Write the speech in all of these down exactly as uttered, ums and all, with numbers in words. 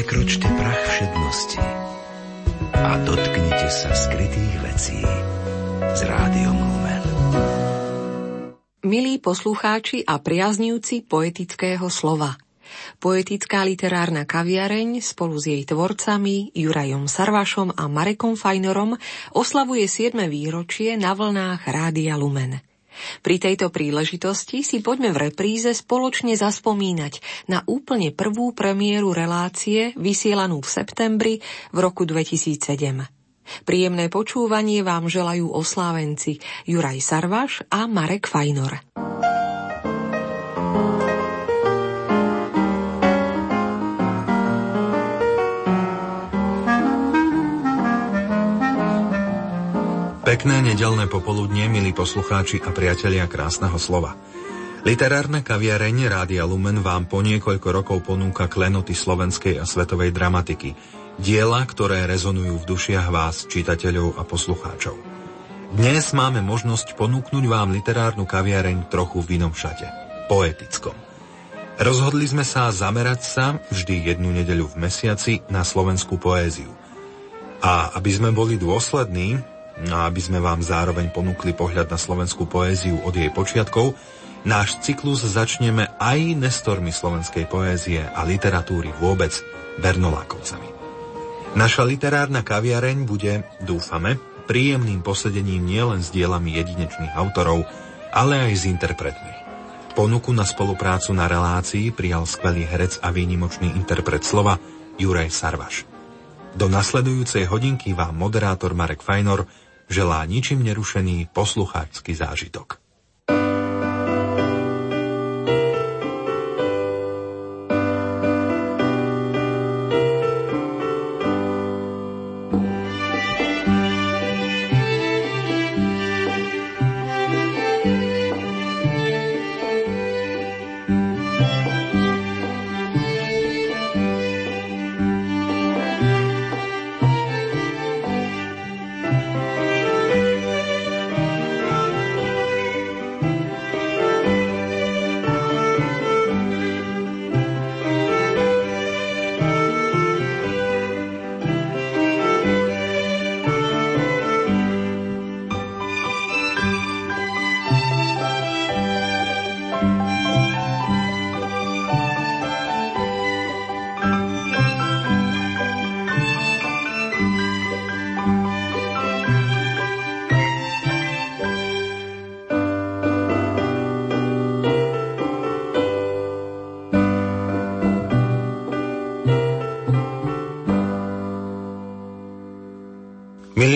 Prekročte prach všednosti a dotknite sa skrytých vecí z Rádiom Lumen. Milí poslucháči a priaznivci poetického slova, poetická literárna kaviareň spolu s jej tvorcami Jurajom Sarvašom a Marekom Fajnorom oslavuje siedme výročie na vlnách Rádia Lumen. Pri tejto príležitosti si poďme v repríze spoločne zaspomínať na úplne prvú premiéru relácie vysielanú v septembri v roku dvetisícsedem. Príjemné počúvanie vám želajú oslávenci Juraj Sarvaš a Marek Fajnor. Pekné nedeľné popoludnie, milí poslucháči a priatelia krásneho slova. Literárna kaviareň Rádia Lumen vám po niekoľko rokov ponúka klenoty slovenskej a svetovej dramatiky, diela, ktoré rezonujú v dušiach vás, čitateľov a poslucháčov. Dnes máme možnosť ponúknuť vám literárnu kaviareň trochu v inom šate, poetickom. Rozhodli sme sa zamerať sa vždy jednu nedeľu v mesiaci na slovenskú poéziu. A aby sme boli dôslední, a aby sme vám zároveň ponúkli pohľad na slovenskú poéziu od jej počiatkov, náš cyklus začneme aj nestormi slovenskej poézie a literatúry vôbec, Bernolákovcami. Naša literárna kaviareň bude, dúfame, príjemným posedením nielen s dielami jedinečných autorov, ale aj s interpretmi. Ponuku na spoluprácu na relácii prijal skvelý herec a výnimočný interpret slova Juraj Sarvaš. Do nasledujúcej hodinky vám moderátor Marek Fajnor želá ničím nerušený poslucháčsky zážitok.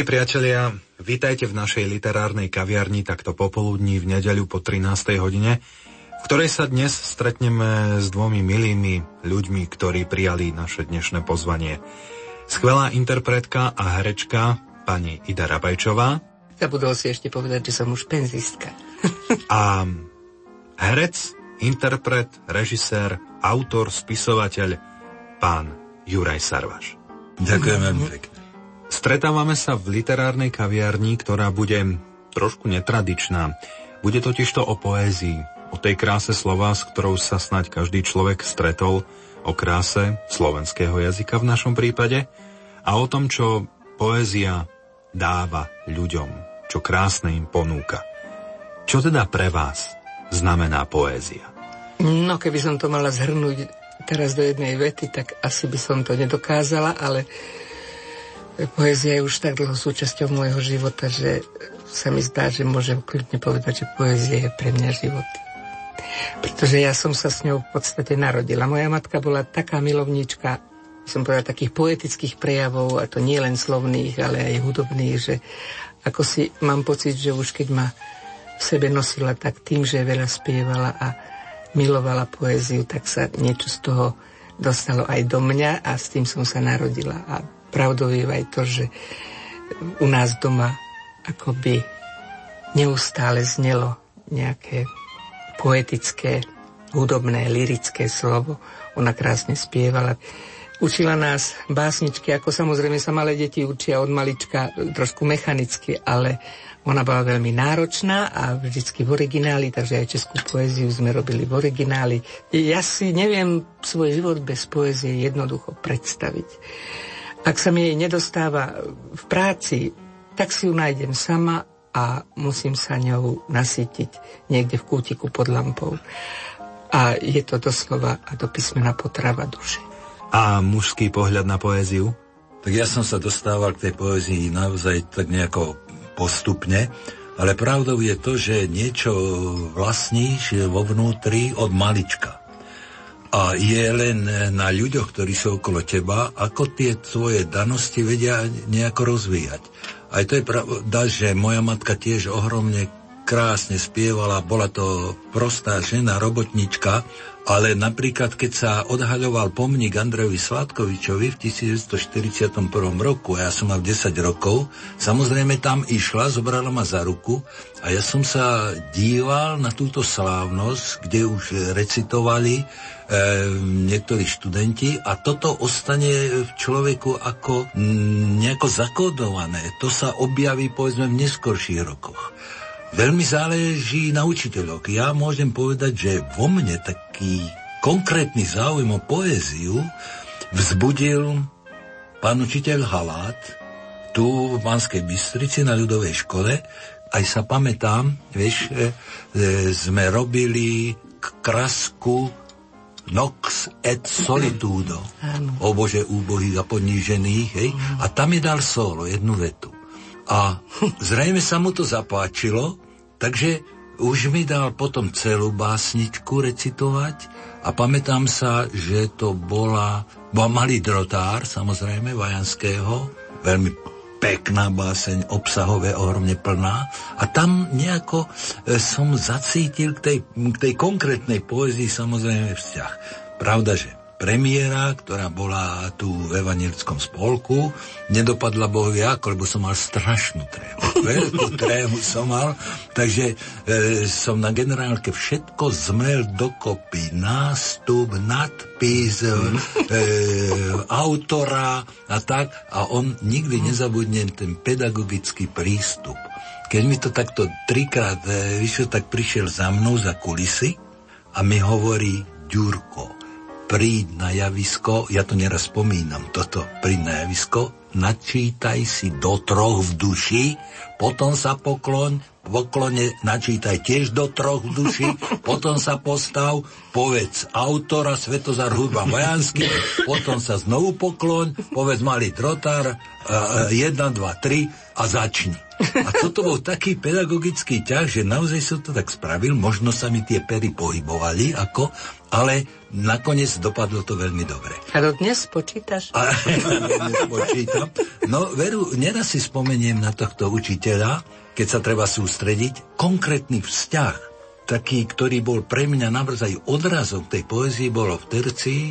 Priatelia, vitajte v našej literárnej kaviarni takto popoludní v nedeľu po trinástej hodine, v ktorej sa dnes stretneme s dvomi milými ľuďmi, ktorí prijali naše dnešné pozvanie. Skvelá interpretka a herečka pani Ida Rapajčová. Zabudol si ešte povedať, že som už penzistka. A herec, interpret, režisér, autor, spisovateľ, pán Juraj Sarvaš. Ďakujem veľmi pekne. Stretávame sa v literárnej kaviarni, ktorá bude trošku netradičná. Bude totižto o poézii, o tej kráse slova, s ktorou sa snáď každý človek stretol, o kráse slovenského jazyka v našom prípade a o tom, čo poézia dáva ľuďom, čo krásne im ponúka. Čo teda pre vás znamená poézia? No, keby som to mala zhrnúť teraz do jednej vety, tak asi by som to nedokázala, ale... Poézia je už tak dlho súčasťou môjho života, že sa mi zdá, že môžem kľudne povedať, že poézia je pre mňa život. Pretože ja som sa s ňou v podstate narodila. Moja matka bola taká milovníčka, som povedala, takých poetických prejavov, a to nie len slovných, ale aj hudobných, že ako si mám pocit, že už keď ma v sebe nosila, tak tým, že veľa spievala a milovala poéziu, tak sa niečo z toho dostalo aj do mňa a s tým som sa narodila. A pravdou je aj to, že u nás doma akoby neustále znelo nejaké poetické, hudobné, lyrické slovo. Ona krásne spievala. Učila nás básničky, ako samozrejme sa malé deti učia od malička, trošku mechanicky, ale ona bola veľmi náročná a vždycky v origináli, takže aj českú poéziu sme robili v origináli. Ja si neviem svoj život bez poézie jednoducho predstaviť. Ak sa mi jej nedostáva v práci, tak si ju nájdem sama a musím sa ňou nasýtiť niekde v kútiku pod lampou. A je to doslova a do písmena potrava duše. A mužský pohľad na poéziu? Tak ja som sa dostával k tej poézii naozaj tak nejako postupne, ale pravdou je to, že niečo vlastníš vo vnútri od malička. A je len na ľuďoch, ktorí sú okolo teba, ako tie svoje danosti vedia nejako rozvíjať. Aj to je pravda, že moja matka tiež ohromne krásne spievala, bola to prostá žena, robotnička, ale napríklad, keď sa odhaľoval pomník Andrejovi Sládkovičovi v devätnásťstoštyridsiatom prvom roku, a ja som mal desať rokov, samozrejme tam išla, zobrala ma za ruku a ja som sa díval na túto slávnosť, kde už recitovali e, niektorí študenti a toto ostane v človeku ako m, nejako zakódované. To sa objaví, povedzme, v neskorších rokoch. Veľmi záleží na učiteľok. Ja môžem povedať, že vo mne taký konkrétny záujem o poéziu vzbudil pán učiteľ Halát tu v Banskej Bystrici na ľudovej škole. Aj sa pamätám, vieš, e, e, sme robili krasku Nox et solitudo. O Bože, úbohých a ponížených. Hej? A tam mi dal solo, jednu vetu. A zrejme sa mu to zapáčilo. Takže už mi dal potom celú básničku recitovať a pamätám sa, že to bola, bola Malý drotár, samozrejme, Vajanského, veľmi pekná báseň, obsahové ohromne plná a tam nejako som zacítil k tej, k tej konkrétnej poézii samozrejme vzťah. Pravdaže premiéra, ktorá bola tu v evanjelickom spolku, nedopadla bohvia, lebo som mal strašnú trému. Veľkú trému som mal, takže e, som na generálke všetko zmel dokopy. Nástup, nadpis, e, autora a tak. A on nikdy nezabudne ten pedagogický prístup. Keď mi to takto trikrát e, vyšlo, tak prišiel za mnou za kulisy a mi hovorí: Ďurko, príď na javisko, ja to neraz spomínam, toto, príď na javisko, načítaj si do troch v duši, potom sa pokloň, v poklone načítaj tiež do troch v duši, potom sa postav, povedz autora Svetozar Hruba Vojanský, potom sa znovu pokloň, povedz Malý drotár, jeden, dva, tri a začni. A toto bol taký pedagogický ťah, že naozaj som to tak spravil, možno sa mi tie pery pohybovali, ako, ale nakoniec dopadlo to veľmi dobre. A do dnes počítaš? A, dnes počítam. No, veru, neraz si spomeniem na tohto učiteľa, keď sa treba sústrediť. Konkrétny vzťah, taký, ktorý bol pre mňa naozaj odrazom tej poézie, bolo v tercii.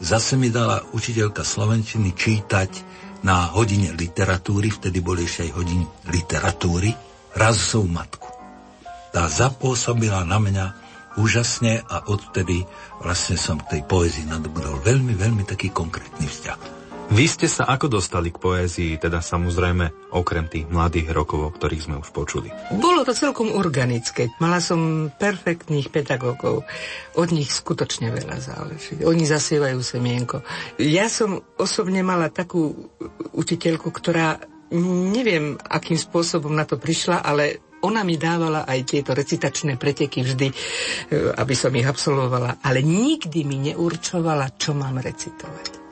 Zase mi dala učiteľka slovenčiny čítať na hodine literatúry, vtedy boli ešte aj hodiny literatúry, Rázusovú matku. Tá zapôsobila na mňa úžasne a odtedy vlastne som k tej poézii nadobudol veľmi, veľmi taký konkrétny vzťah. Vy ste sa ako dostali k poézii, teda samozrejme okrem tých mladých rokov, o ktorých sme už počuli? Bolo to celkom organické. Mala som perfektných pedagógov. Od nich skutočne veľa záleží. Oni zasievajú semienko. Ja som osobne mala takú učiteľku, ktorá neviem, akým spôsobom na to prišla, ale ona mi dávala aj tieto recitačné preteky vždy, aby som ich absolvovala, ale nikdy mi neurčovala, čo mám recitovať.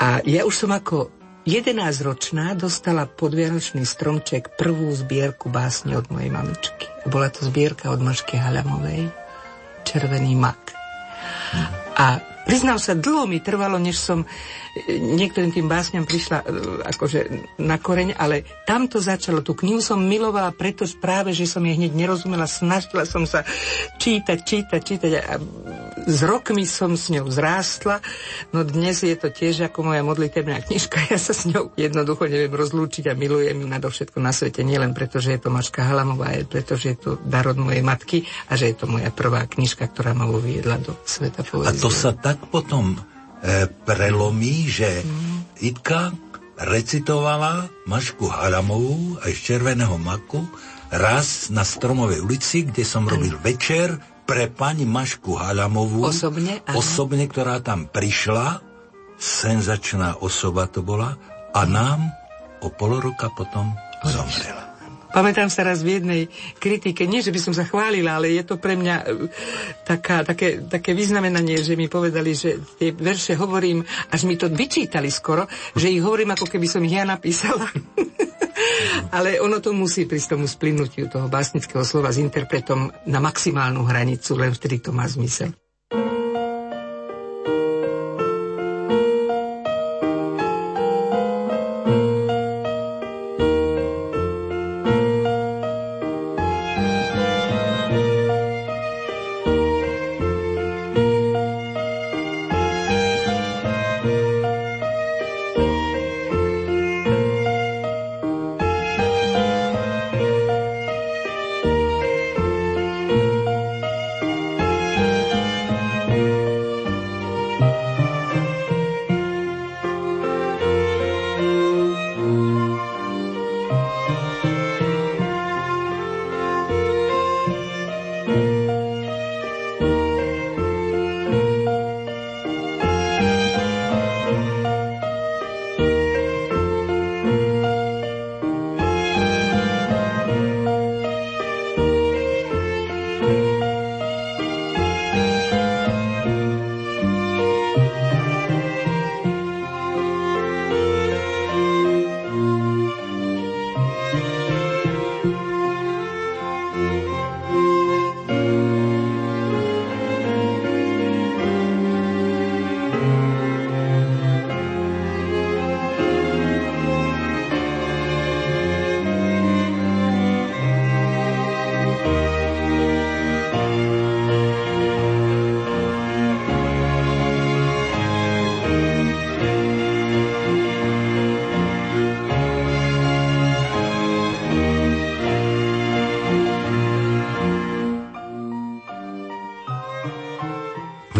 A ja už som ako jedenásťročná dostala pod vianočný stromček prvú zbierku básni od mojej mamičky. Bola to zbierka od Mašty Halamovej, Červený mak. A priznám sa, dlho mi trvalo, než som niektorým tým básňam prišla akože na koreň, ale tam to začalo. Tú knihu som milovala, pretože práve, že som jej hneď nerozumela, snažila som sa čítať, čítať, čítať a s rokmi som s ňou zrástla. No dnes je to tiež ako moja modlitebná knižka, ja sa s ňou jednoducho neviem rozlúčiť a milujem ju nadovšetko na svete, nielen preto, že je to Maška Halamová, ale preto, že je to dar od mojej matky a že je to moja prvá knižka, ktorá ma uviedla do sveta poezie. A to sa tak potom prelomí, že Itka recitovala Mašku Halamovú aj z Červeného maku raz na Stromovej ulici, kde som robil večer pre pani Mašku Halamovú. Osobne? Aha. Osobne, ktorá tam prišla. Senzačná osoba to bola. A nám o pol roka potom zomrela. Pamätám sa raz v jednej kritike, nie, že by som sa chválila, ale je to pre mňa taká, také, také vyznamenanie, že mi povedali, že tie verše hovorím, až mi to vyčítali skoro, že ich hovorím, ako keby som ich ja napísala. Ale ono to musí pri tomu splynutiu toho básnického slova s interpretom na maximálnu hranicu, len vtedy to má zmysel.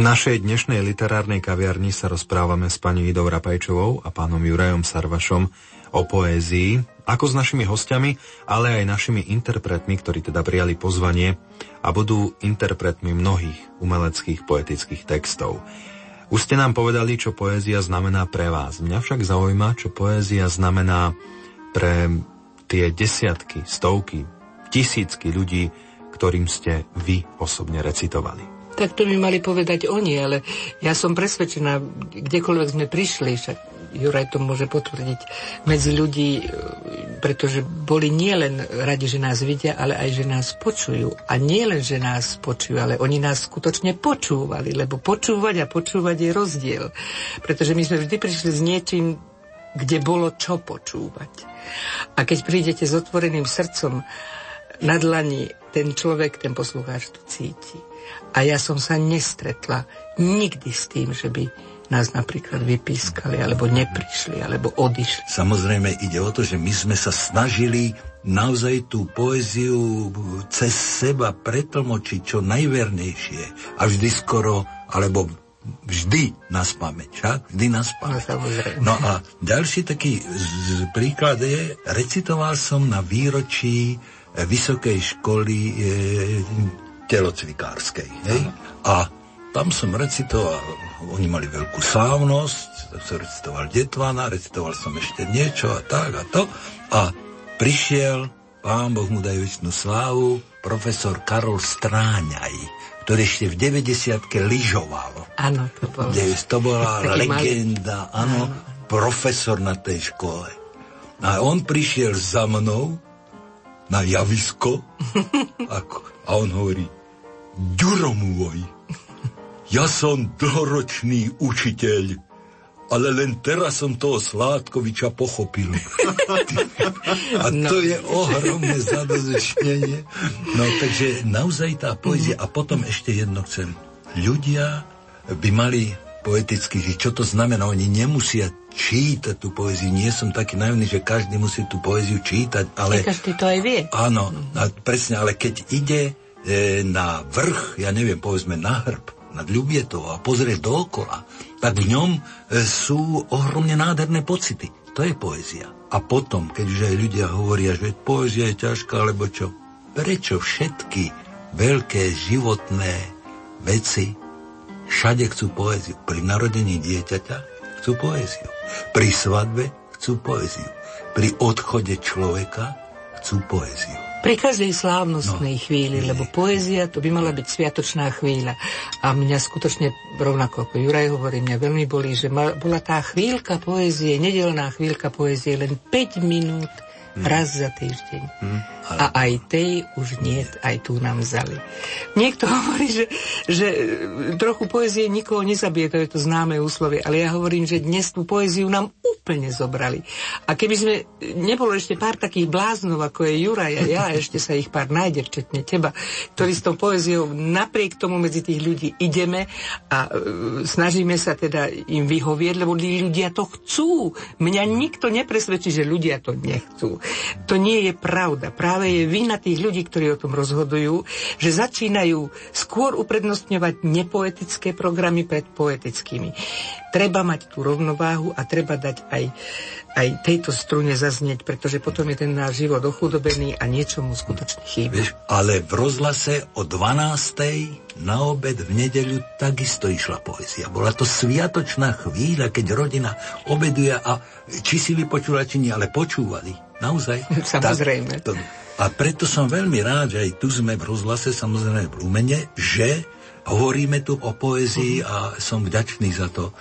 V našej dnešnej literárnej kaviarni sa rozprávame s pani Idou Rapajčovou a pánom Jurajom Sarvašom o poézii, ako s našimi hostiami, ale aj našimi interpretmi, ktorí teda prijali pozvanie a budú interpretmi mnohých umeleckých poetických textov. Už ste nám povedali, čo poézia znamená pre vás. Mňa však zaujíma, čo poézia znamená pre tie desiatky, stovky, tisícky ľudí, ktorým ste vy osobne recitovali. Tak to by mali povedať oni, ale ja som presvedčená, kdekoľvek sme prišli, však Juraj to môže potvrdiť, medzi ľudí, pretože boli nielen radi, že nás vidia, ale aj, že nás počujú. A nielen, že nás počujú, ale oni nás skutočne počúvali, lebo počúvať a počúvať je rozdiel. Pretože my sme vždy prišli s niečím, kde bolo čo počúvať. A keď prídete s otvoreným srdcom na dlani, ten človek, ten poslucháč to cíti. A ja som sa nestretla nikdy s tým, že by nás napríklad vypískali, alebo neprišli, alebo odišli. Samozrejme ide o to, že my sme sa snažili naozaj tú poéziu cez seba pretlmočiť čo najvernejšie. A vždy skoro, alebo vždy nás pamäť. Vždy nás pamäť. No, no a ďalší taký príklad je, recitoval som na výročí Vysokej školy e, telocvikárskej. Hej? A tam som recitoval, oni mali veľkú slávnosť, tak som recitoval Detvana, recitoval som ešte niečo a tak a to. A prišiel, pán Boh mu dajú večnú slávu, profesor Karol Stráňaj, ktorý ešte v deväťdesiatke lyžoval. Áno, to bolo. To bola legenda, áno, profesor na tej škole. A on prišiel za mnou na javisko a on hovorí: Ďuro môj, ja som dlhoročný učiteľ, ale len teraz som toho Sládkoviča pochopil. A to no. je ohromné zadozečnenie. No takže naozaj tá poézia. A potom ešte jedno chcem. Ľudia by mali poeticky, že čo to znamená, oni nemusia čítať tú poéziu. Nie som taký naivný, že každý musí tú poéziu čítať, ale... Každý to aj vie. Áno, presne, ale keď ide e, na vrch, ja neviem, povedzme na hrb, nad Ľubietou a pozrieť dookola, tak v ňom sú ohromne nádherné pocity. To je poézia. A potom, keďže ľudia hovoria, že poézia je ťažká, alebo čo, prečo všetky veľké životné veci všade chcú poéziu? Pri narodení dieťaťa chcú poéziu. Pri svadbe chcú poéziu. Pri odchode človeka chcú poéziu. Pri každej slávnostnej no, chvíli, lebo poézia to by mala byť sviatočná chvíľa. A mňa skutočne, rovnako ako Juraj hovorí, mňa veľmi bolí, že ma, bola tá chvíľka poézie, nedelná chvíľka poézie, len päť minút mm. raz za týždeň. Mm, ale... A aj tej už nie, aj tu nám vzali. Niekto hovorí, že, že trochu poézie nikoho nezabije, to je to známe úslovie, ale ja hovorím, že dnes tú poéziu nám úplne zobrali. A keby sme nebolo ešte pár takých bláznov, ako je Juraj a ja, ešte sa ich pár nájde, včetne teba, ktorí s tou poéziou napriek tomu medzi tých ľudí ideme a e, snažíme sa teda im vyhovieť, lebo ľudia to chcú. Mňa nikto nepresvedčí, že ľudia to nechcú. To nie je pravda. Práve je vina tých ľudí, ktorí o tom rozhodujú, že začínajú skôr uprednostňovať nepoetické programy pred poetickými. Treba mať tú rovnováhu a treba dať aj, aj tejto strune zaznieť, pretože potom je ten náš život ochudobený a niečo mu skutočne chýba. Ale v rozhlase o dvanástej na obed v nedeľu takisto išla poézia. Bola to sviatočná chvíľa, keď rodina obeduje a či si vypočula, či nie, ale počúvali. Naozaj. Samozrejme. Tak, to, a preto som veľmi rád, že aj tu sme v rozhlase, samozrejme v Lumene, že hovoríme tu o poézii a som vďačný za to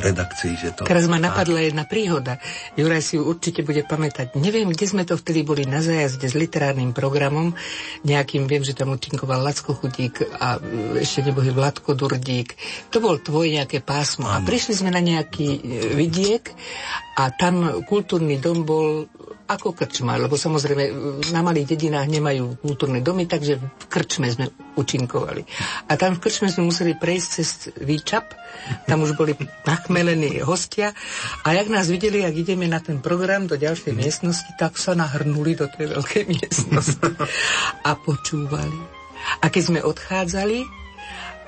redakcii, že to... Teraz ma napadla jedna príhoda. Juraj si ju určite bude pamätať. Neviem, kde sme to vtedy boli na zájazde s literárnym programom. Nejakým, viem, že tam účinkoval Lacko Chudík a ešte nebohý Vladko Durdík. To bol tvoj nejaké pásmo. Ano. A prišli sme na nejaký vidiek a tam kultúrny dom bol ako krčma, lebo samozrejme na malých dedinách nemajú kultúrne domy, takže v krčme sme účinkovali. A tam v krčme sme museli prejsť cez výčap, tam už boli nachmelení hostia a jak nás videli, ak ideme na ten program do ďalšej miestnosti, tak sa nahrnuli do tej veľkej miestnosti a počúvali. A keď sme odchádzali,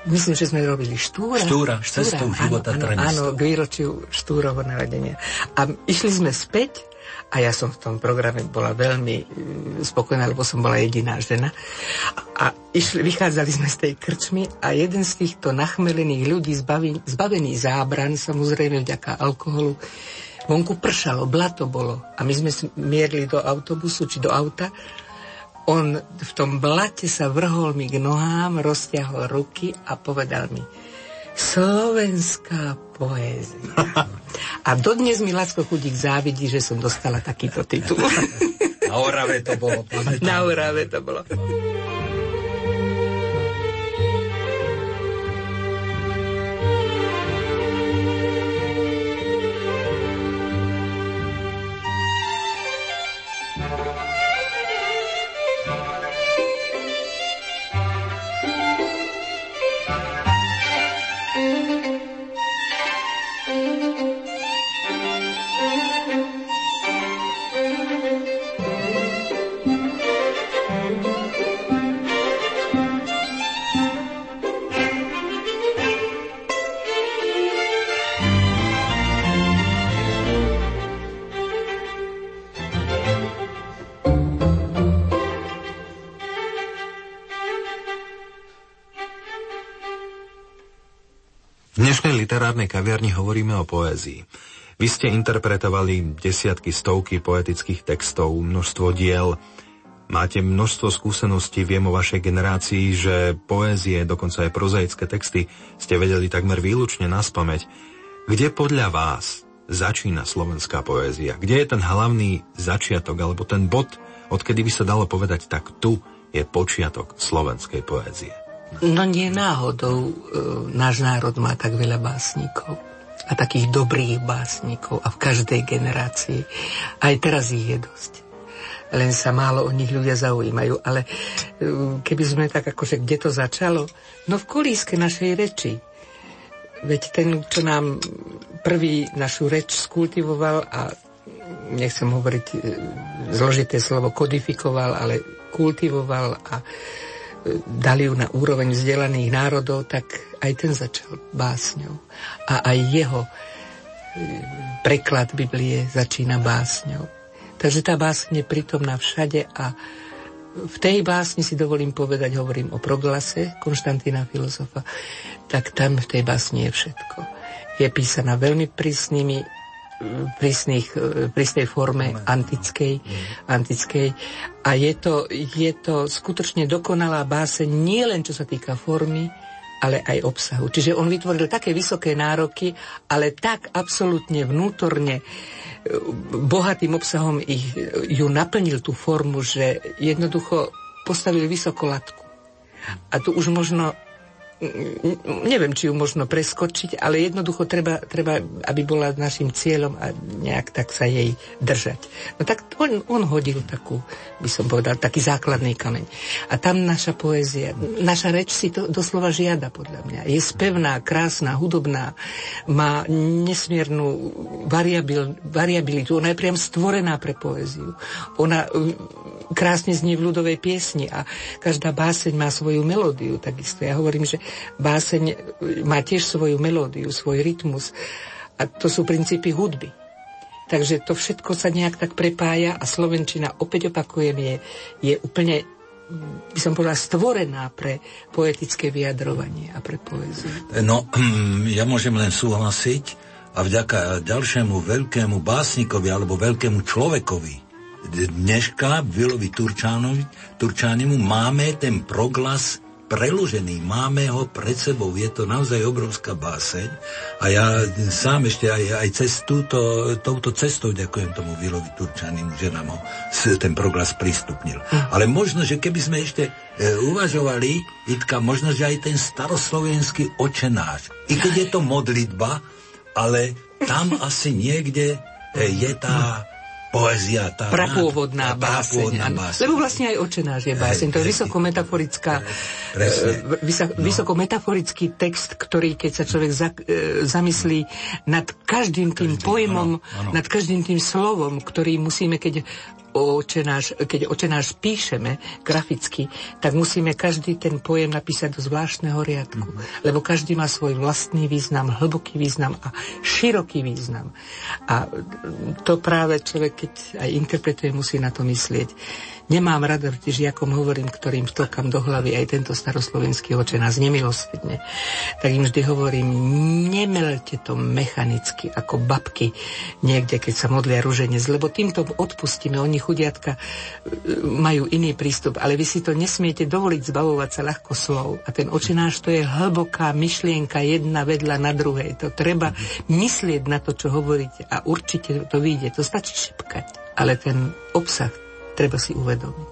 myslím, že sme robili Štúra. Štúra, cestou života trenistu. Áno, k výročiu Štúrovo narodenia. A išli sme späť a ja som v tom programe bola veľmi spokojná, lebo som bola jediná žena. A išli, vychádzali sme z tej krčmy a jeden z týchto nachmelených ľudí, zbavený, zbavený zábran, samozrejme vďaka alkoholu, vonku pršalo, blato bolo. A my sme mierili do autobusu, či do auta. On v tom blate sa vrhol mi k nohám, rozťahol ruky a povedal mi: slovenská poézia. A dodnes mi Lacko Chudík závidí, že som dostala takýto titul. Na Orave to bolo. Pamätám. Na Orave to bolo. V literárnej kaviarni hovoríme o poézii. Vy ste interpretovali desiatky, stovky poetických textov, množstvo diel. Máte množstvo skúseností, viem o vašej generácii, že poézie, dokonca aj prozaické texty, ste vedeli takmer výlučne naspamäť. Kde podľa vás začína slovenská poézia? Kde je ten hlavný začiatok, alebo ten bod, odkedy by sa dalo povedať, tak tu je počiatok slovenskej poézie? No nie náhodou e, náš národ má tak veľa básnikov a takých dobrých básnikov a v každej generácii. Aj teraz ich je dosť. Len sa málo o nich ľudia zaujímajú. Ale e, keby sme tak akože, kde to začalo? No v kolíske našej reči. Veď ten, čo nám prvý našu reč skultivoval a nechcem hovoriť e, zložité slovo kodifikoval, ale kultivoval a dali ju na úroveň vzdelaných národov, tak aj ten začal básňou. A aj jeho preklad Biblie začína básňou. Takže tá básň je prítomná všade a v tej básni si dovolím povedať, hovorím o proglase Konštantína filozofa, tak tam v tej básni je všetko. Je písaná veľmi prísnymi, prísnych, prísnej forme antickej, antickej a je to, je to skutočne dokonalá báseň, nie len čo sa týka formy, ale aj obsahu. Čiže on vytvoril také vysoké nároky, ale tak absolútne vnútorne bohatým obsahom ich, ju naplnil tú formu, že jednoducho postavil vysokú latku. A tu už možno, neviem, či ju možno preskočiť, ale jednoducho treba, treba aby bola našim cieľom a nejak tak sa jej držať. No tak on, on hodil takú, by som povedal, taký základný kameň. A tam naša poézia, naša reč si to doslova žiada, podľa mňa. Je spevná, krásna, hudobná, má nesmiernu variabil, variabilitu. Ona je priam stvorená pre poéziu. Ona krásne znie v ľudovej piesni a každá báseň má svoju melódiu, takisto. Ja hovorím, že báseň má tiež svoju melódiu, svoj rytmus a to sú princípy hudby. Takže to všetko sa nejak tak prepája a slovenčina, opäť opakujem, je, je úplne, by som povedala, stvorená pre poetické vyjadrovanie a pre poéziu. No, ja môžem len súhlasiť a vďaka ďalšiemu veľkému básnikovi alebo veľkému človekovi dneška, Vilovi Turčánimu, máme ten proglas preložený, máme ho pred sebou, je to naozaj obrovská báseň a ja sám ešte aj, aj cez túto, touto cestou ďakujem tomu Vilovi Turčanimu, že nám ho ten proglas prístupnil. Ale možno, že keby sme ešte e, uvažovali, Itka, možno, že aj ten staroslovenský očenáš, i keď je to modlitba, ale tam asi niekde e, je tá poézia, tá prapôvodná báseň. Lebo vlastne aj očenáš je báseň. To je vysoko metaforická, vysa, no. vysoko metaforický text, ktorý, keď sa človek za, e, zamyslí nad každým tým každým, pojmom, ano, ano. nad každým tým slovom, ktorý musíme, keď očenáš, keď očenáš píšeme graficky, tak musíme každý ten pojem napísať do zvláštneho riadku. Mm. Lebo každý má svoj vlastný význam, hlboký význam a široký význam. A to práve človek, keď aj interpretuje, musí na to myslieť. Nemám rada, že žiakom hovorím, ktorým vtlkam do hlavy aj tento staroslovenský očenás nemilosrdne. Tak im vždy hovorím, nemelte to mechanicky, ako babky niekde, keď sa modlia ruženec, lebo týmto odpustíme. Oni chudiatka majú iný prístup, ale vy si to nesmiete dovoliť zbavovať sa ľahko slov. A ten očenáš, to je hlboká myšlienka jedna vedľa na druhej. To treba myslieť na to, čo hovoríte a určite to vyjde. To stačí šepkať, ale ten obsah treba si uvedomiť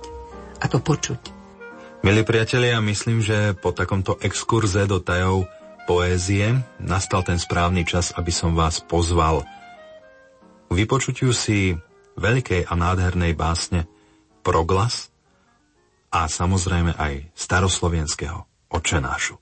a to počuť. Milí priatelia, ja myslím, že po takomto exkurze do tajov poézie nastal ten správny čas, aby som vás pozval k vypočutiu si veľkej a nádhernej básne Proglas a samozrejme aj staroslovenského Otčenášu.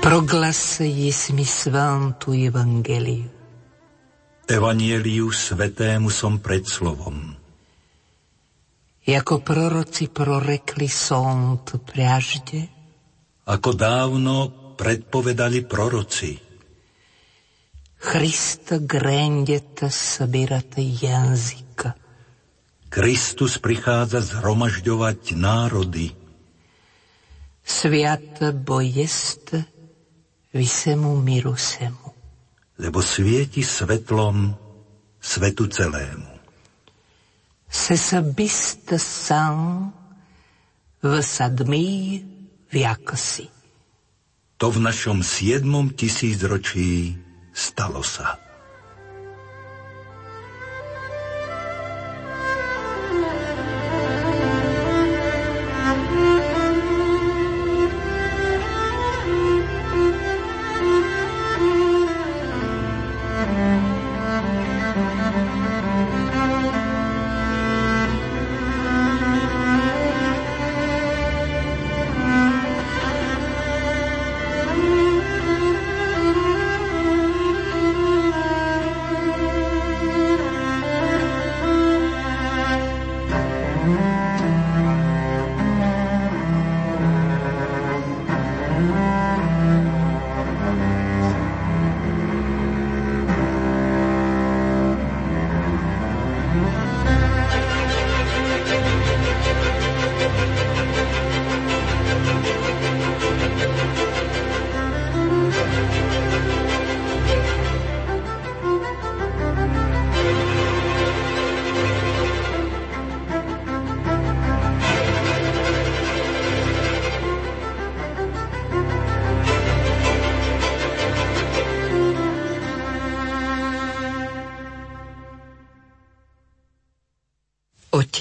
Proglas je smyslom tu evangeliu. Evangeliu svetému som pred slovom. Jako proroci prorekli sont priažde. Ako dávno predpovedali proroci. Christ grendet sabirate jazyka. Kristus prichádza zhromažďovať národy. Sviat bo jest visemu miru semu. Lebo svieti svetlom svetu celému. Se sabiste sam v sadmí viakosi. To v našom siedmom tisícročí stalo sa.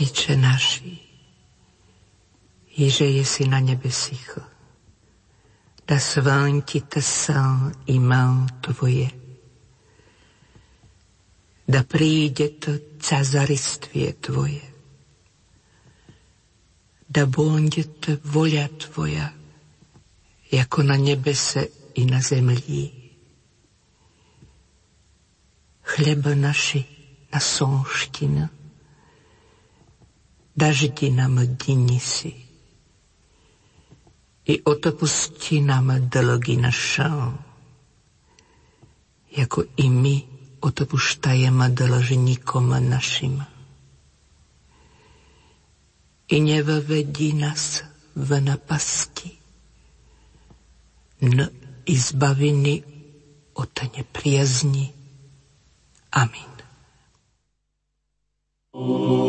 Otče naši, ježe jesi na nebesích, da svantite sel imel Tvoje, da príjdet cazaristvie Tvoje, da bondet volja Tvoja, jako na nebese i na zemlji. Chleba naši насонщина, дожди нам дни си, и отпусти нам долги наши, яко и ми отпуштаем должником нашим. И не введи нас в напасти, но избави ни от неприязни. Аминь. Oh.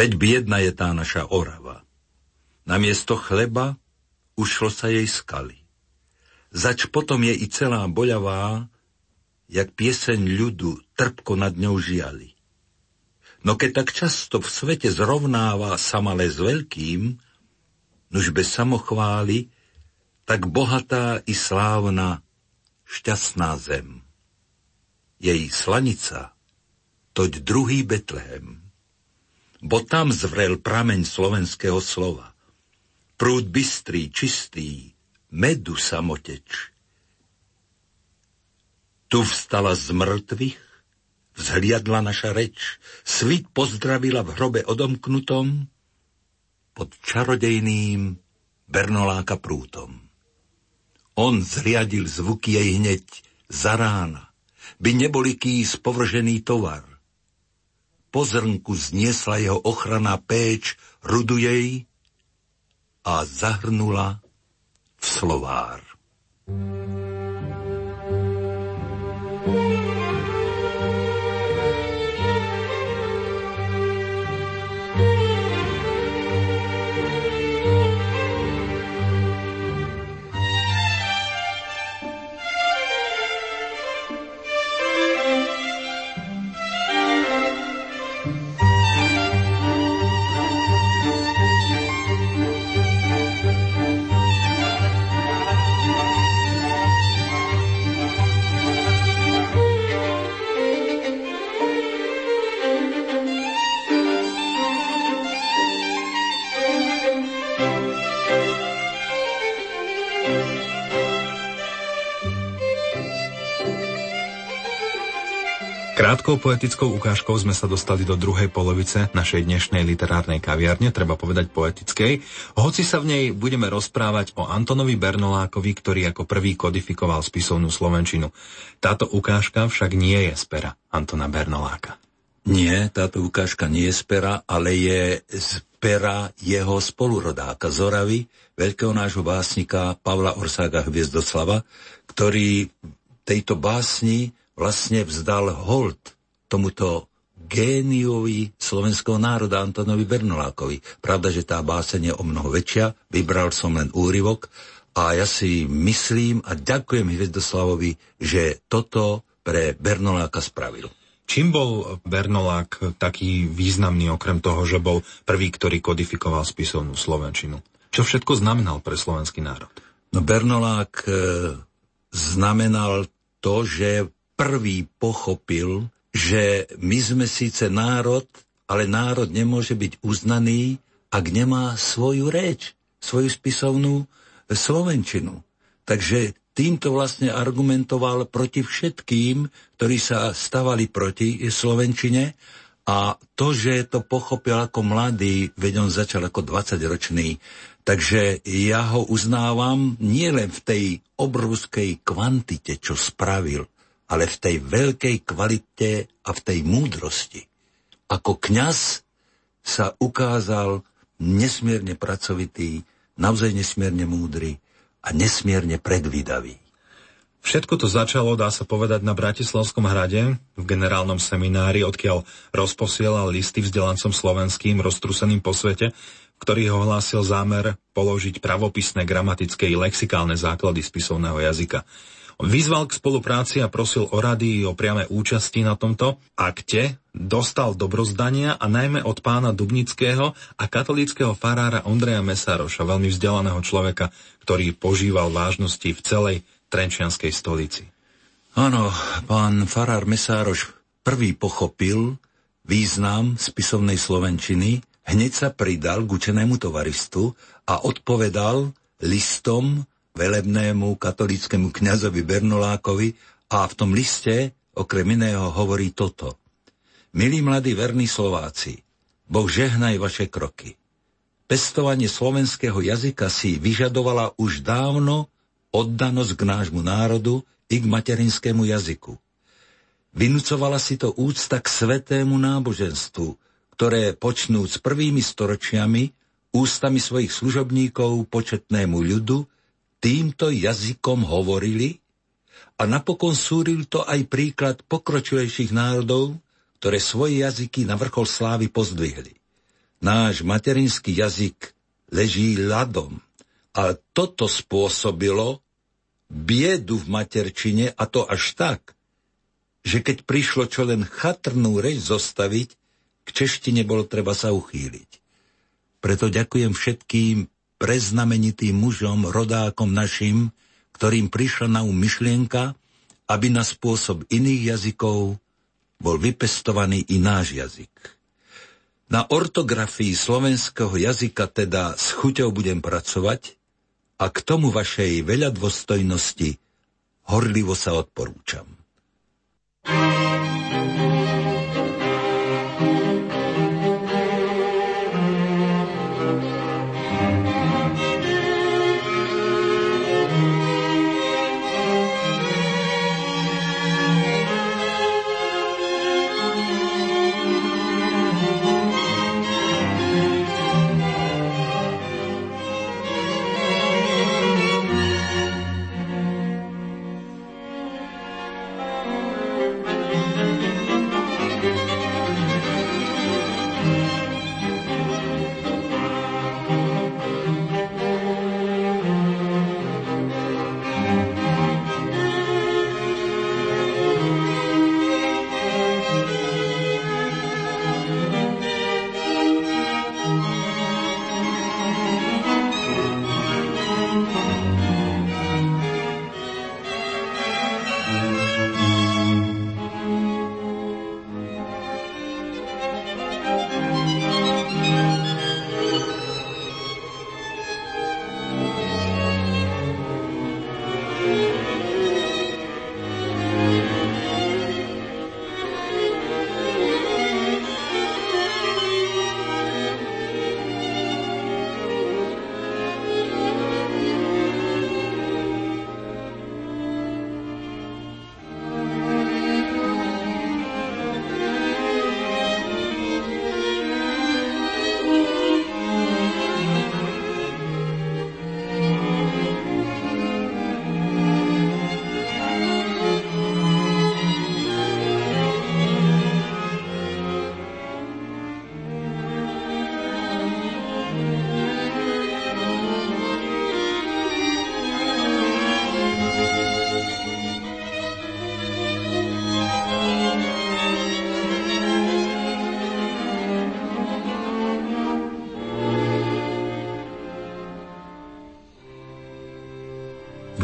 Veď biedna je tá naša Orava. Namiesto chleba ušlo sa jej skaly. Zač potom je i celá boľavá, jak pieseň ľudu trpko nad ňou žiali. No keď tak často v svete zrovnáva sa malé s veľkým, nuž bez samochvály, tak bohatá i slávna, šťastná zem. Jej slanica, toť druhý Betlehem. Bo tam zvrel prameň slovenského slova. Prúd bystrý, čistý, medu samoteč. Tu vstala z mŕtvych, vzhliadla naša reč, svit pozdravila v hrobe odomknutom pod čarodejným Bernoláka prútom. On zriadil zvuky jej hneď za rána, by neboli kýs povržený tovar. Po zrnku zniesla jeho ochranná péč rudu jej a zahrnula v slovár. krátkou poetickou ukážkou sme sa dostali do druhej polovice našej dnešnej literárnej kaviarne, treba povedať poetickej, hoci sa v nej budeme rozprávať o Antonovi Bernolákovi, ktorý ako prvý kodifikoval spisovnú slovenčinu. Táto ukážka však nie je z pera Antona Bernoláka. Nie, táto ukážka nie je z pera, ale je z pera jeho spolurodáka z Oravy, veľkého nášho básnika Pavla Orsága Hviezdoslava, ktorý tejto básni vlastne vzdal hold tomuto géniovi slovenského národa Antonovi Bernolákovi. Pravda, že tá báseň je o mnoho väčšia, vybral som len úryvok a ja si myslím a ďakujem Hviezdoslavovi, že toto pre Bernoláka spravil. Čím bol Bernolák taký významný, okrem toho, že bol prvý, ktorý kodifikoval spisovnú slovenčinu? Čo všetko znamenal pre slovenský národ? No Bernolák e, znamenal to, že prvý pochopil, že my sme síce národ, ale národ nemôže byť uznaný, ak nemá svoju reč, svoju spisovnú slovenčinu. Takže týmto vlastne argumentoval proti všetkým, ktorí sa stavali proti slovenčine, a to, že to pochopil ako mladý, veď on začal ako dvadsaťročný. Takže ja ho uznávam nie len v tej obrovskej kvantite, čo spravil, ale v tej veľkej kvalite a v tej múdrosti. Ako kňaz sa ukázal nesmierne pracovitý, naozaj nesmierne múdry a nesmierne predvídavý. Všetko to začalo, dá sa povedať, na Bratislavskom hrade, v generálnom seminári, odkiaľ rozposielal listy vzdelancom slovenským roztruseným po svete, v ktorých ohlásil zámer položiť pravopisné, gramatické i lexikálne základy spisovného jazyka. Vyzval k spolupráci a prosil o rady o priame účasti na tomto akte, dostal dobrozdania a najmä od pána Dubnického a katolíckeho farára Ondreja Mesároša, veľmi vzdelaného človeka, ktorý požíval vážnosti v celej Trenčianskej stolici. Áno, pán farár Mesároš prvý pochopil význam spisovnej slovenčiny, hneď sa pridal k učenému tovaristu a odpovedal listom velebnému katolickému kňazovi Bernolákovi a v tom liste okrem iného hovorí toto. Milí mladí verní Slováci, Boh žehnaj vaše kroky. Pestovanie slovenského jazyka si vyžadovala už dávno oddanosť k nášmu národu i k materinskému jazyku. Vynucovala si to úcta k svetému náboženstvu, ktoré počnúc prvými storočiami ústami svojich služobníkov početnému ľudu týmto jazykom hovorili, a napokon súril to aj príklad pokročilejších národov, ktoré svoje jazyky na vrchol slávy pozdvihli. Náš materinský jazyk leží ľadom. A toto spôsobilo biedu v materčine, a to až tak, že keď prišlo čo len chatrnú reč zostaviť, k češtine bolo treba sa uchýliť. Preto ďakujem všetkým preznamenitým mužom, rodákom našim, ktorým prišla na um myšlienka, aby na spôsob iných jazykov bol vypestovaný i náš jazyk. Na ortografii slovenského jazyka teda s chuťou budem pracovať, a k tomu vašej veľadôstojnosti horlivo sa odporúčam.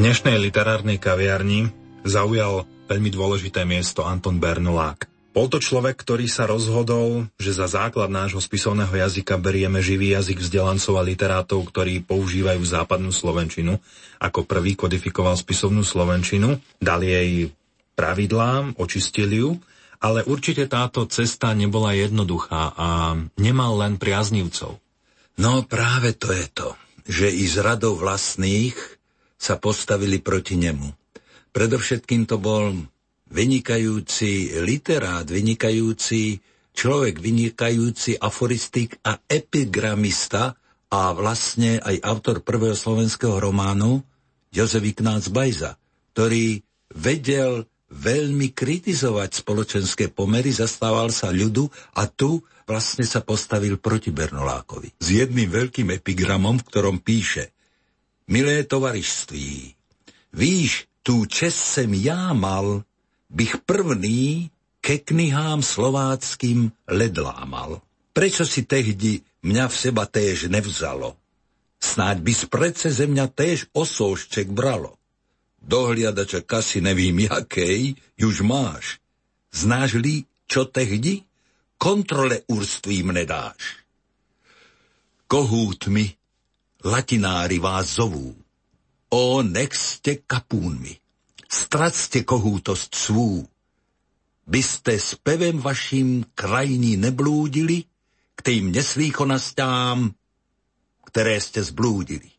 dnešnej literárnej kaviarni zaujal veľmi dôležité miesto Anton Bernolák. Bol to človek, ktorý sa rozhodol, že za základ nášho spisovného jazyka berieme živý jazyk vzdelancov a literátov, ktorí používajú západnú slovenčinu. Ako prvý kodifikoval spisovnú slovenčinu, dal jej pravidlám, očistil ju, ale určite táto cesta nebola jednoduchá a nemal len priaznivcov. No práve to je to, že i z radov vlastných sa postavili proti nemu. Predovšetkým to bol vynikajúci literát, vynikajúci človek, vynikajúci aforistik a epigramista a vlastne aj autor prvého slovenského románu Jozef Ignác Bajza, ktorý vedel veľmi kritizovať spoločenské pomery, zastával sa ľudu a tu vlastne sa postavil proti Bernolákovi. S jedným veľkým epigramom, v ktorom píše: Milé tovarištví, víš, tú čest sem ja mal, bych prvný ke knihám slováckým led lámal. Prečo si tehdy mňa v seba též nevzalo? Snáď by sprece ze mňa též osoušček bralo. Dohliadača kasy nevím jakej, juž máš. Znáš li, čo tehdy? Kontrole úrstvím nedáš. Kohútmi, latinári vás zovú. Ó, nech ste kapúnmi. Stracte kohútosť svú, by ste s pevem vašim krajní neblúdili k tým neslýchonastiám, ktoré ste zblúdili.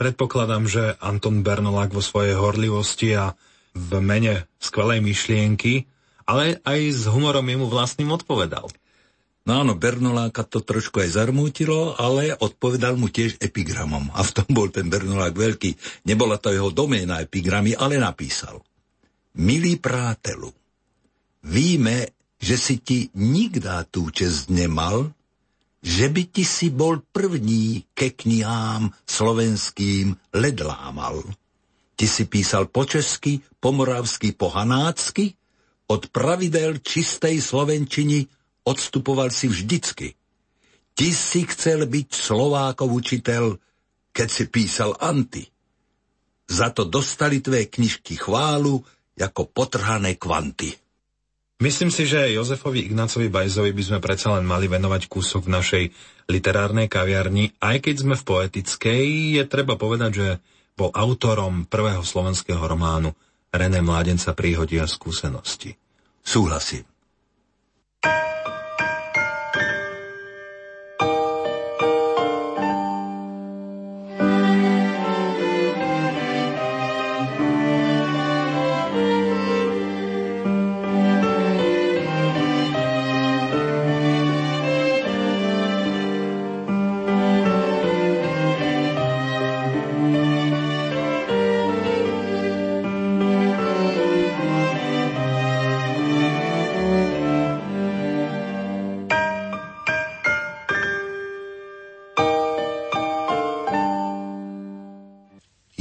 Predpokladám, že Anton Bernolák vo svojej horlivosti a v mene skvelej myšlienky, ale aj s humorom jemu vlastným odpovedal. No áno, Bernoláka to trošku aj zarmútilo, ale odpovedal mu tiež epigramom. A v tom bol ten Bernolák veľký. Nebola to jeho doména epigramy, ale napísal: Milý prátelu, víme, že si ti nikdá tú čest nemal, že by ti si bol první ke knihám slovenským led lámal. Ti si písal po česky, po moravsky, po hanácky, od pravidel čistej slovenčiny odstupoval si vždycky. Ty si chcel byť Slovákov učiteľ, keď si písal anty. Za to dostali tvé knižky chválu ako potrhané kvanty. Myslím si, že Jozefovi Ignácovi Bajzovi by sme predsa len mali venovať kúsok v našej literárnej kaviarni. Aj keď sme v poetickej, je treba povedať, že bol autorom prvého slovenského románu René Mládenca Príhody a skúsenosti. Súhlasím.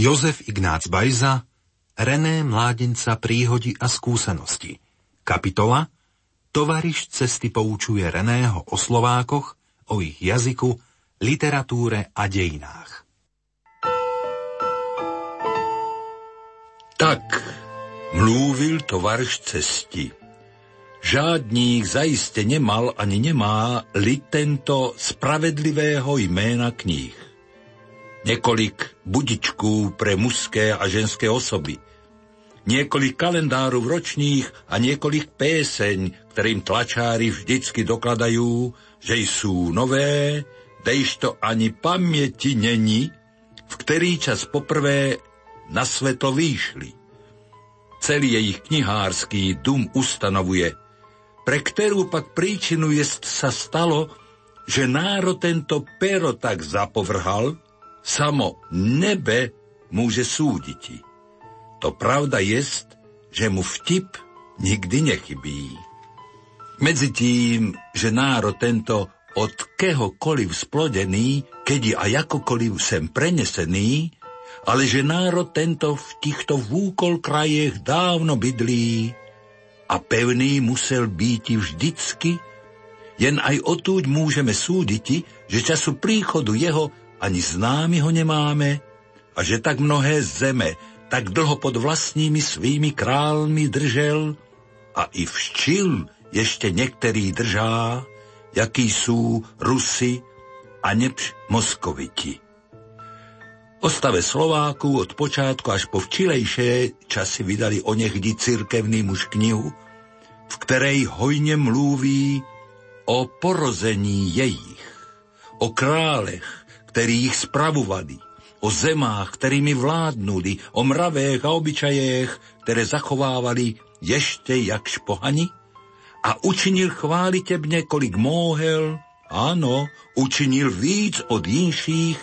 Jozef Ignác Bajza, René Mládenca Príhody a skúsenosti. Kapitola Tovariš cesty poučuje Reného o Slovákoch, o ich jazyku, literatúre a dejinách. Tak mlúvil tovarš cesti. Žádných zaiste nemal ani nemá li tento spravedlivého jména kníh. Niekolik budičků pre mužské a ženské osoby, niekolik kalendárov ročných a niekolik pieseň, ktorým tlačári vždycky dokladajú, že sú nové, kdežto ani pamäti není, v ktorý čas poprvé na sveto vyšli. Celý jejich knihársky dům ustanovuje, pre ktorú pak príčinu jest sa stalo, že národ tento pero tak zapovrhal, samo nebe môže súditi. To pravda jest, že mu vtip nikdy nechybí. Medzi tým, že národ tento od kehokoliv splodený, kedy a jakokoliv sem prenesený, ale že národ tento v týchto vúkol krajech dávno bydlí a pevný musel býti vždycky, jen aj otúď môžeme súditi, že času príchodu jeho ani známy ho nemáme, a že tak mnohé zeme tak dlho pod vlastními svými králmi držel a i vščil ještě některý držá, jaký jsou Rusy a nepř Moskoviti. O stave Slováků od počátku až po včilejšie časy vydali onehdy církevný muž knihu, v ktorej hojně mluví o porození jejich, o králech, který ich spravovali, o zemách, kterými vládnuli, o mravech a obyčajech, které zachovávali ještě jak špohani, a učinil chválitebne, kolik móhel, áno, učinil víc od inších,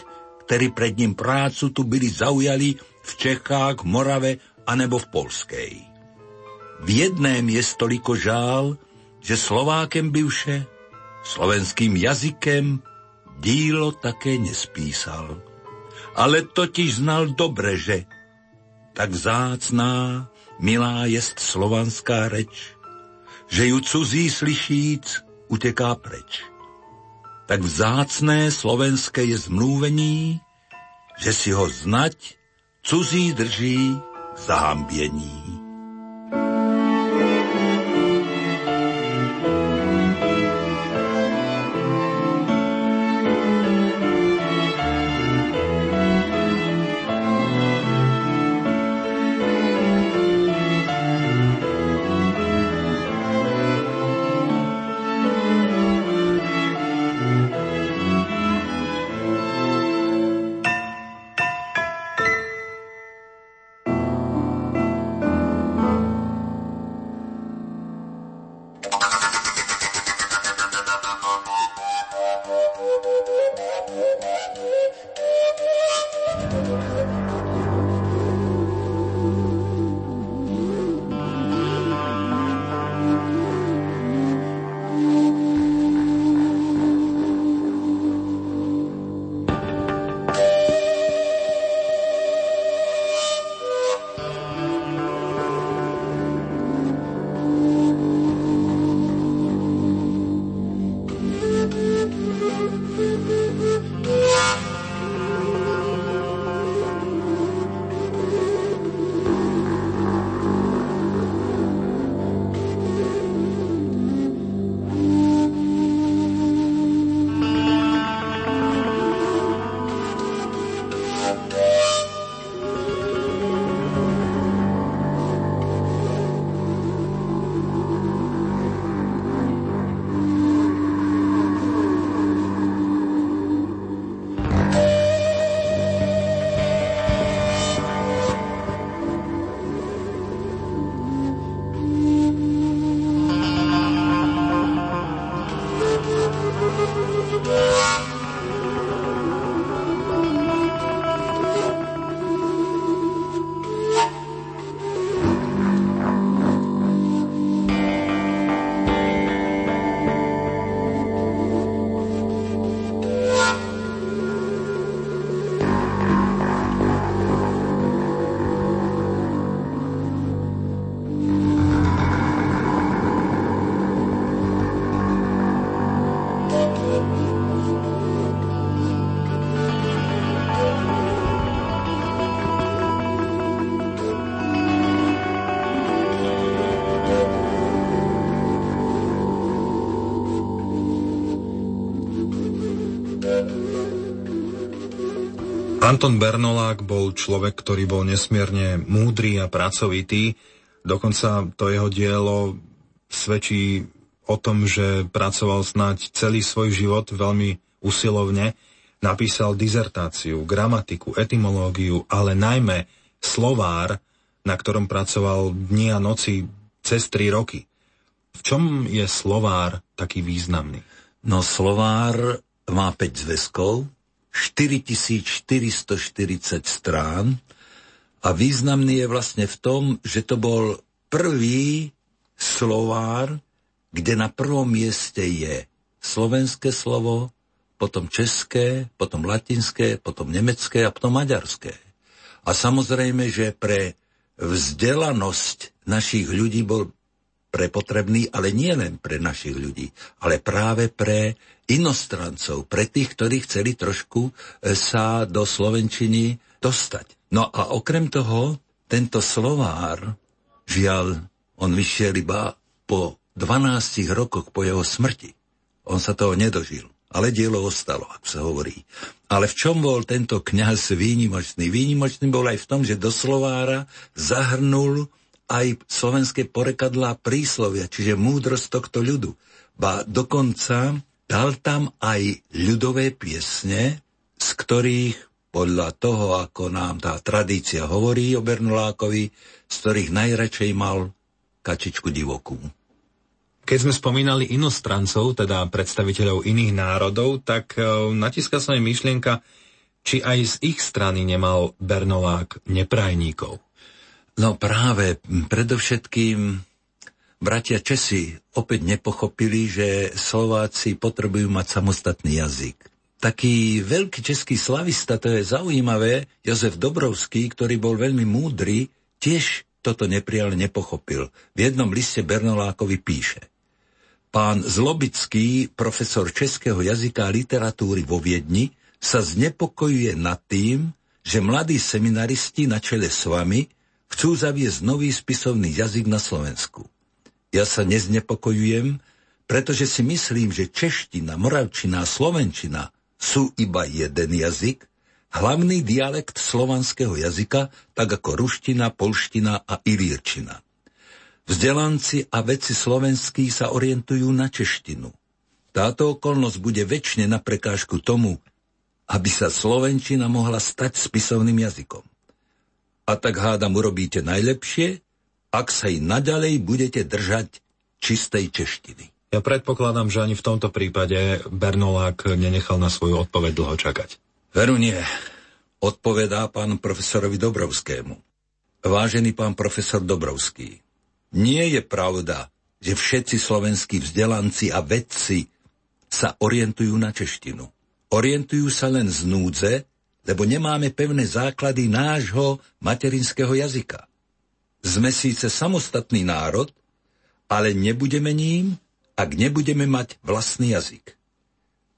ktorí pred ním prácu tu byli zaujali v Čechách, Morave anebo v Polskej. V jedném je stoliko žál, že Slovákem bivše, slovenským jazykem, dílo také nespísal. Ale totiž znal dobre, že tak vzácná, milá jest slovanská reč, že ju cuzí slyšíc uteká preč. Tak vzácné slovenské je zmluvení, že si ho znať cuzí drží k zahambiení. Anton Bernolák bol človek, ktorý bol nesmierne múdry a pracovitý. Dokonca to jeho dielo svedčí o tom, že pracoval snáď celý svoj život veľmi usilovne. Napísal dizertáciu, gramatiku, etymológiu, ale najmä slovár, na ktorom pracoval dni a noci cez tri roky. V čom je slovár taký významný? No slovár má päť zväzkov. štyritisícštyristoštyridsať strán a významný je vlastne v tom, že to bol prvý slovár, kde na prvom mieste je slovenské slovo, potom české, potom latinské, potom nemecké a potom maďarské. A samozrejme, že pre vzdelanosť našich ľudí bol prepotrebný, ale nie len pre našich ľudí, ale práve pre inostrancov, pre tých, ktorí chceli trošku sa do slovenčiny dostať. No a okrem toho, tento slovár, žiaľ, on vyšiel iba po dvanástich rokoch po jeho smrti. On sa toho nedožil, ale dielo ostalo, ako sa hovorí. Ale v čom bol tento kňaz výnimočný? Výnimočný bol aj v tom, že do slovára zahrnul aj slovenské porekadlá príslovia, čiže múdrosť tohto ľudu. Ba dokonca dal tam aj ľudové piesne, z ktorých, podľa toho, ako nám tá tradícia hovorí o Bernolákovi, z ktorých najradšej mal kačičku divokú. Keď sme spomínali inostrancov, teda predstaviteľov iných národov, tak natíska sa mi myšlienka, či aj z ich strany nemal Bernolák neprajníkov. No práve, predovšetkým bratia Česi opäť nepochopili, že Slováci potrebujú mať samostatný jazyk. Taký veľký český slavista, to je zaujímavé, Jozef Dobrovský, ktorý bol veľmi múdry, tiež toto neprijal, nepochopil. V jednom liste Bernolákovi píše: Pán Zlobický, profesor českého jazyka a literatúry vo Viedni, sa znepokojuje nad tým, že mladí seminaristi na čele s vami chcú zaviesť nový spisovný jazyk na Slovensku. Ja sa neznepokojujem, pretože si myslím, že čeština, moravčina a slovenčina sú iba jeden jazyk, hlavný dialekt slovanského jazyka, tak ako ruština, polština a ilírčina. Vzdelanci a vedci slovenskí sa orientujú na češtinu. Táto okolnosť bude večne na prekážku tomu, aby sa slovenčina mohla stať spisovným jazykom. A tak hádam urobíte najlepšie, ak sa i naďalej budete držať čistej češtiny. Ja predpokladám, že ani v tomto prípade Bernolák nenechal na svoju odpoveď dlho čakať. Veru nie, odpovedá pán profesorovi Dobrovskému. Vážený pán profesor Dobrovský, nie je pravda, že všetci slovenskí vzdelanci a vedci sa orientujú na češtinu. Orientujú sa len z núdze, lebo nemáme pevné základy nášho materinského jazyka. Sme síce samostatný národ, ale nebudeme ním, ak nebudeme mať vlastný jazyk.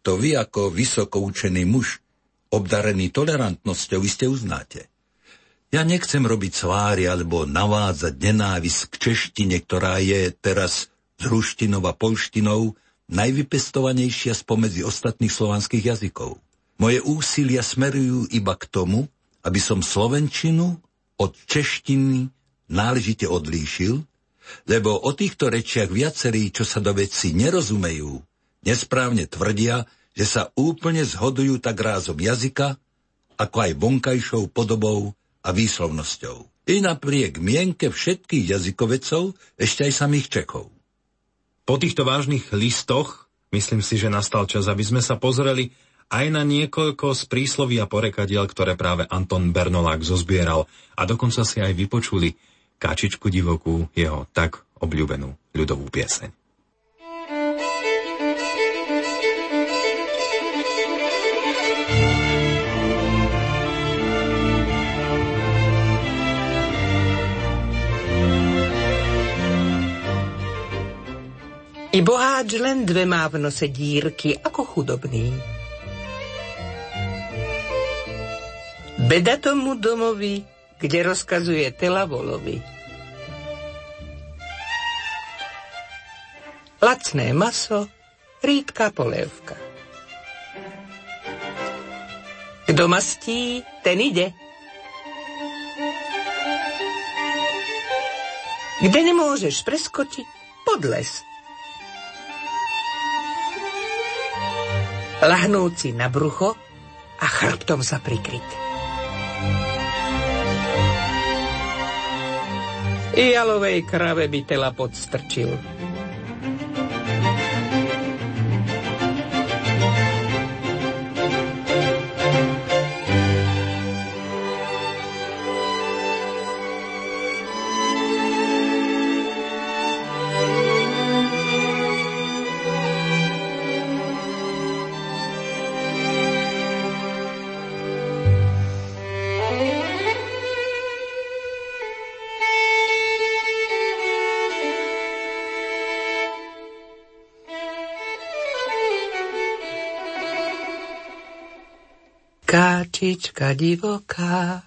To vy ako vysokoučený muž, obdarený tolerantnosťou, vy ste uznáte. Ja nechcem robiť sváry alebo navádzať nenávisť k češtine, ktorá je teraz z ruštinou a polštinou najvypestovanejšia spomedzi ostatných slovanských jazykov. Moje úsilia smerujú iba k tomu, aby som slovenčinu od češtiny náležite odlíšil, lebo o týchto rečiach viacerí, čo sa do vecí nerozumejú, nesprávne tvrdia, že sa úplne zhodujú tak rázom jazyka, ako aj vonkajšou podobou a výslovnosťou. I napriek mienke všetkých jazykovedcov, ešte aj samých Čechov. Po týchto vážnych listoch, myslím si, že nastal čas, aby sme sa pozreli aj na niekoľko z prísloví a porekadiel, ktoré práve Anton Bernolák zozbieral, a dokonca si aj vypočuli kačičku divokú, jeho tak obľúbenú ľudovú pieseň. I boháč len dve má v nose dírky ako chudobný. Beda tomu domovi, kde rozkazuje tela volovi. Lacné maso, rýdka polévka. Kdo mastí, ten ide. Kde nemôžeš preskočiť, pod les. Lahnúci na brucho a chrbtom sa prikryť. I jalovej krave by tela podstrčil. Káčička divoká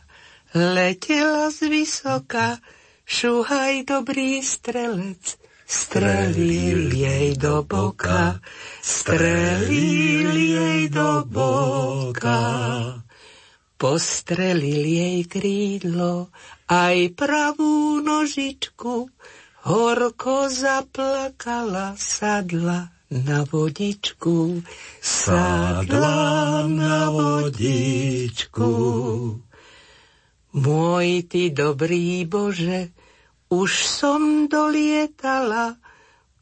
letela z vysoka, šuhaj dobrý strelec, strelil jej do boka, strelil jej do boka. Postrelil jej krídlo, aj pravú nožičku, horko zaplakala, sadla na vodičku, sadla na vodičku. Môj ty dobrý Bože, už som dolietala,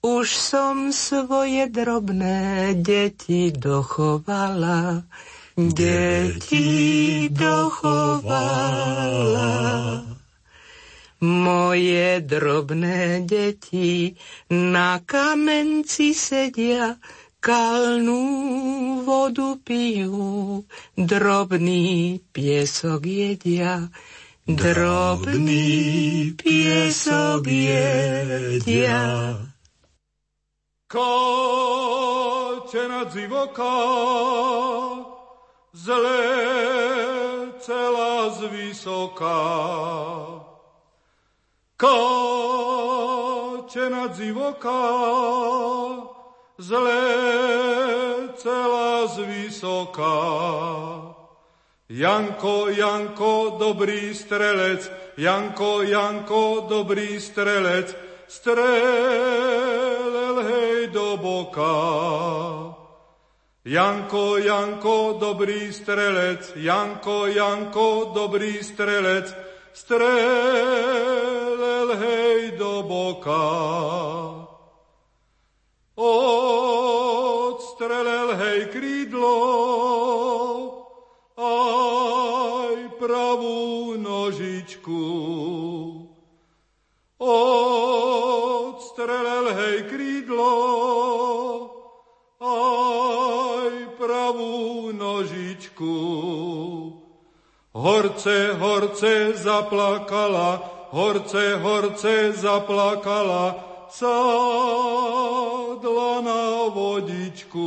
už som svoje drobné deti dochovala, deti dochovala. Moje drobné deti na kamenci sedia, kalnú vodu pijú, drobný piesok jedia, drobný piesok jedia. Káčena divoká zlecela z vysoká. Káčena divoká zlecela z vysoká. Janko, Janko, dobrý strelec, Janko, Janko, dobrý strelec, strelel hej do boka. Janko, Janko, dobrý strelec, Janko, Janko, dobrý strelec, strelel hej do boka. Odstrelel hej krídlo, aj pravú nožičku. Odstrelel hej krídlo, aj pravú nožičku. Horce, horce zaplakala, horce, horce zaplakala, sadla na vodičku.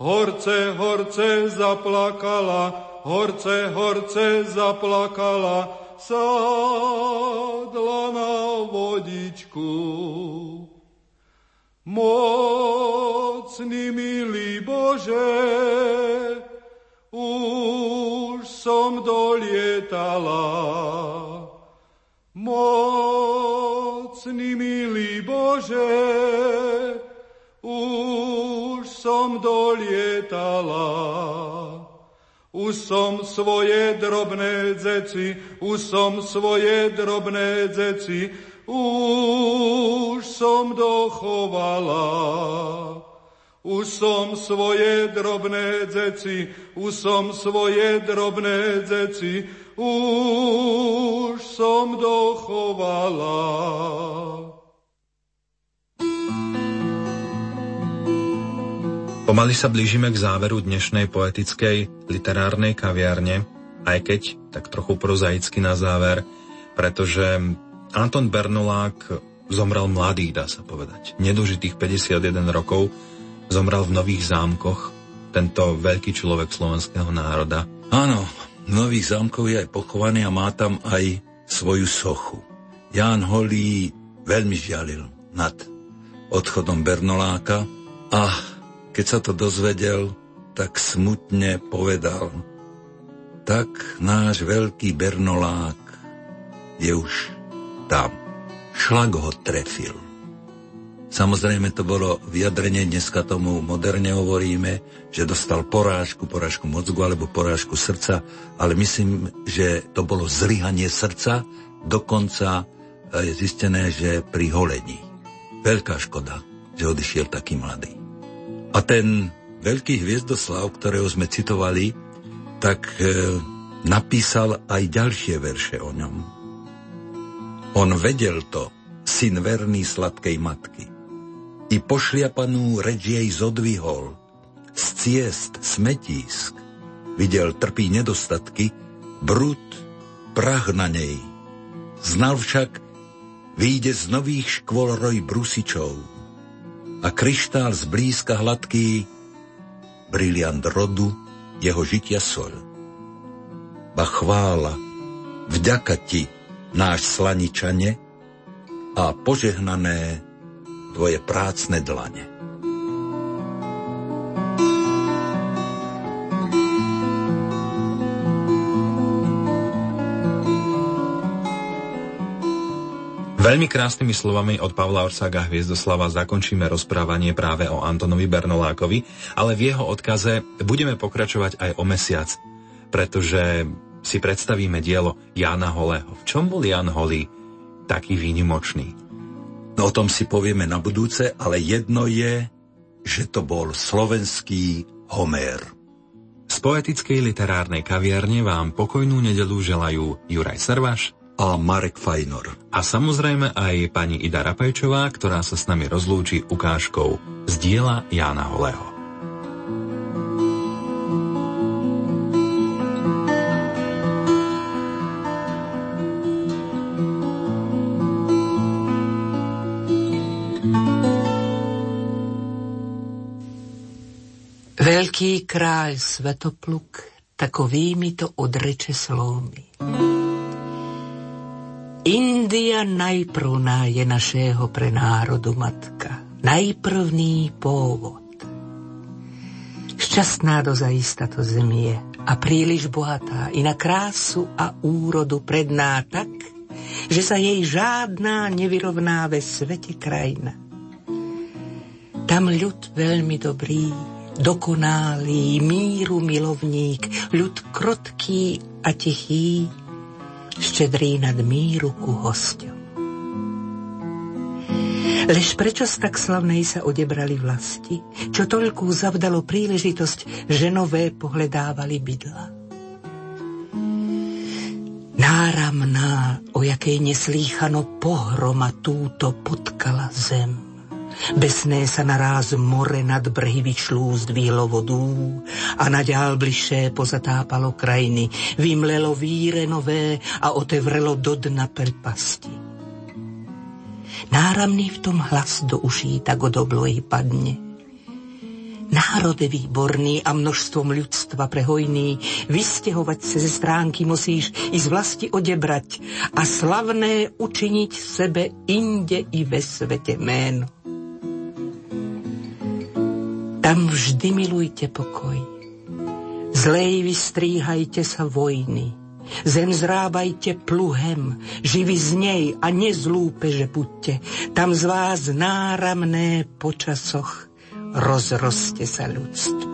Horce, horce zaplakala, horce, horce zaplakala, sadla na vodičku. Mocný milý Bože, už som dolietala. Mocný milý Bože, už som dolietala. Už som svoje drobné dzeci, už som svoje drobné dzeci, už som dochovala. Už som svoje drobné dzeci, už som svoje drobné dzeci, už som dochovala. Pomaly sa blížime k záveru dnešnej poetickej literárnej kaviarne, aj keď tak trochu prozaicky na záver, pretože Anton Bernolák zomrel mladý, dá sa povedať, nedožitých päťdesiatjeden rokov, zomrel v Nových Zámkoch, tento veľký človek slovenského národa. Áno, v Nových Zámkoch je aj pochovaný a má tam aj svoju sochu. Ján Holý veľmi žialil nad odchodom Bernoláka a keď sa to dozvedel, tak smutne povedal: tak náš veľký Bernolák je už tam. Šlag ho trefil. Samozrejme, to bolo vyjadrenie, dneska tomu moderne hovoríme, že dostal porážku, porážku mozgu alebo porážku srdca, ale myslím, že to bolo zlyhanie srdca, dokonca je zistené, že pri holení. Veľká škoda, že odišiel taký mladý. A ten veľký Hviezdoslav, ktorého sme citovali, tak napísal aj ďalšie verše o ňom. On vedel to, syn verný sladkej matky. I pošliapanú reč jej zodvihol, z ciest smetísk, videl trpí nedostatky, brud, prach na nej. Znal však, výjde z nových škôl roj brusičov a kryštál zblízka hladký, briliant rodu, jeho žitia soľ. Ba chvála, vďaka ti, náš Slaničane, a požehnané tvoje prácne dlane. Veľmi krásnymi slovami od Pavla Orsága Hviezdoslava zakončíme rozprávanie práve o Antonovi Bernolákovi, ale v jeho odkaze budeme pokračovať aj o mesiac, pretože si predstavíme dielo Jána Holého. V čom bol Ján Holý taký výnimočný? No, o tom si povieme na budúce, ale jedno je, že to bol slovenský Homér. Z poetickej literárnej kaviarne vám pokojnú nedeľu želajú Juraj Sarvaš a Marek Fajnor. A samozrejme aj pani Ida Rapajčová, ktorá sa s nami rozlúči ukážkou z diela Jána Holého. Veľký kráľ Svetopluk takovými to odreče slovmi. India najprvná je našeho prenárodu matka, najprvný pôvod. Šťastná dozajista to zemie a príliš bohatá i na krásu a úrodu predná tak, že sa jej žádná nevyrovná ve svete krajina. Tam ľud veľmi dobrý, dokonalý, míru milovník, ľud krotký a tichý, ščedrý nad míru ku hosťom. Lež prečo z tak slavnej sa odebrali vlasti, čo toľkú zavdalo príležitosť, že nové pohledávali bydla. Náramná, o jakej neslýchano pohroma túto potkala zem. Besné sa naráz more nad brhy vyčlú zdvílo vodú a naďal bližšie pozatápalo krajiny, vymlelo víre nové a otevrelo do dna prepasti. Náramný v tom hlas do uší tak od oblohy padne. Národe výborný a množstvom ľudstva prehojný, vysťahovať sa ze stránky musíš i z vlasti odebrať a slavné učiniť sebe inde i ve svete meno. Tam vždy milujte pokoj, zlej vystríhajte sa vojny, zem zrábajte pluhem, živi z nej a nezlú peže buďte, tam z vás náramné po časoch rozroste sa ľudstvo.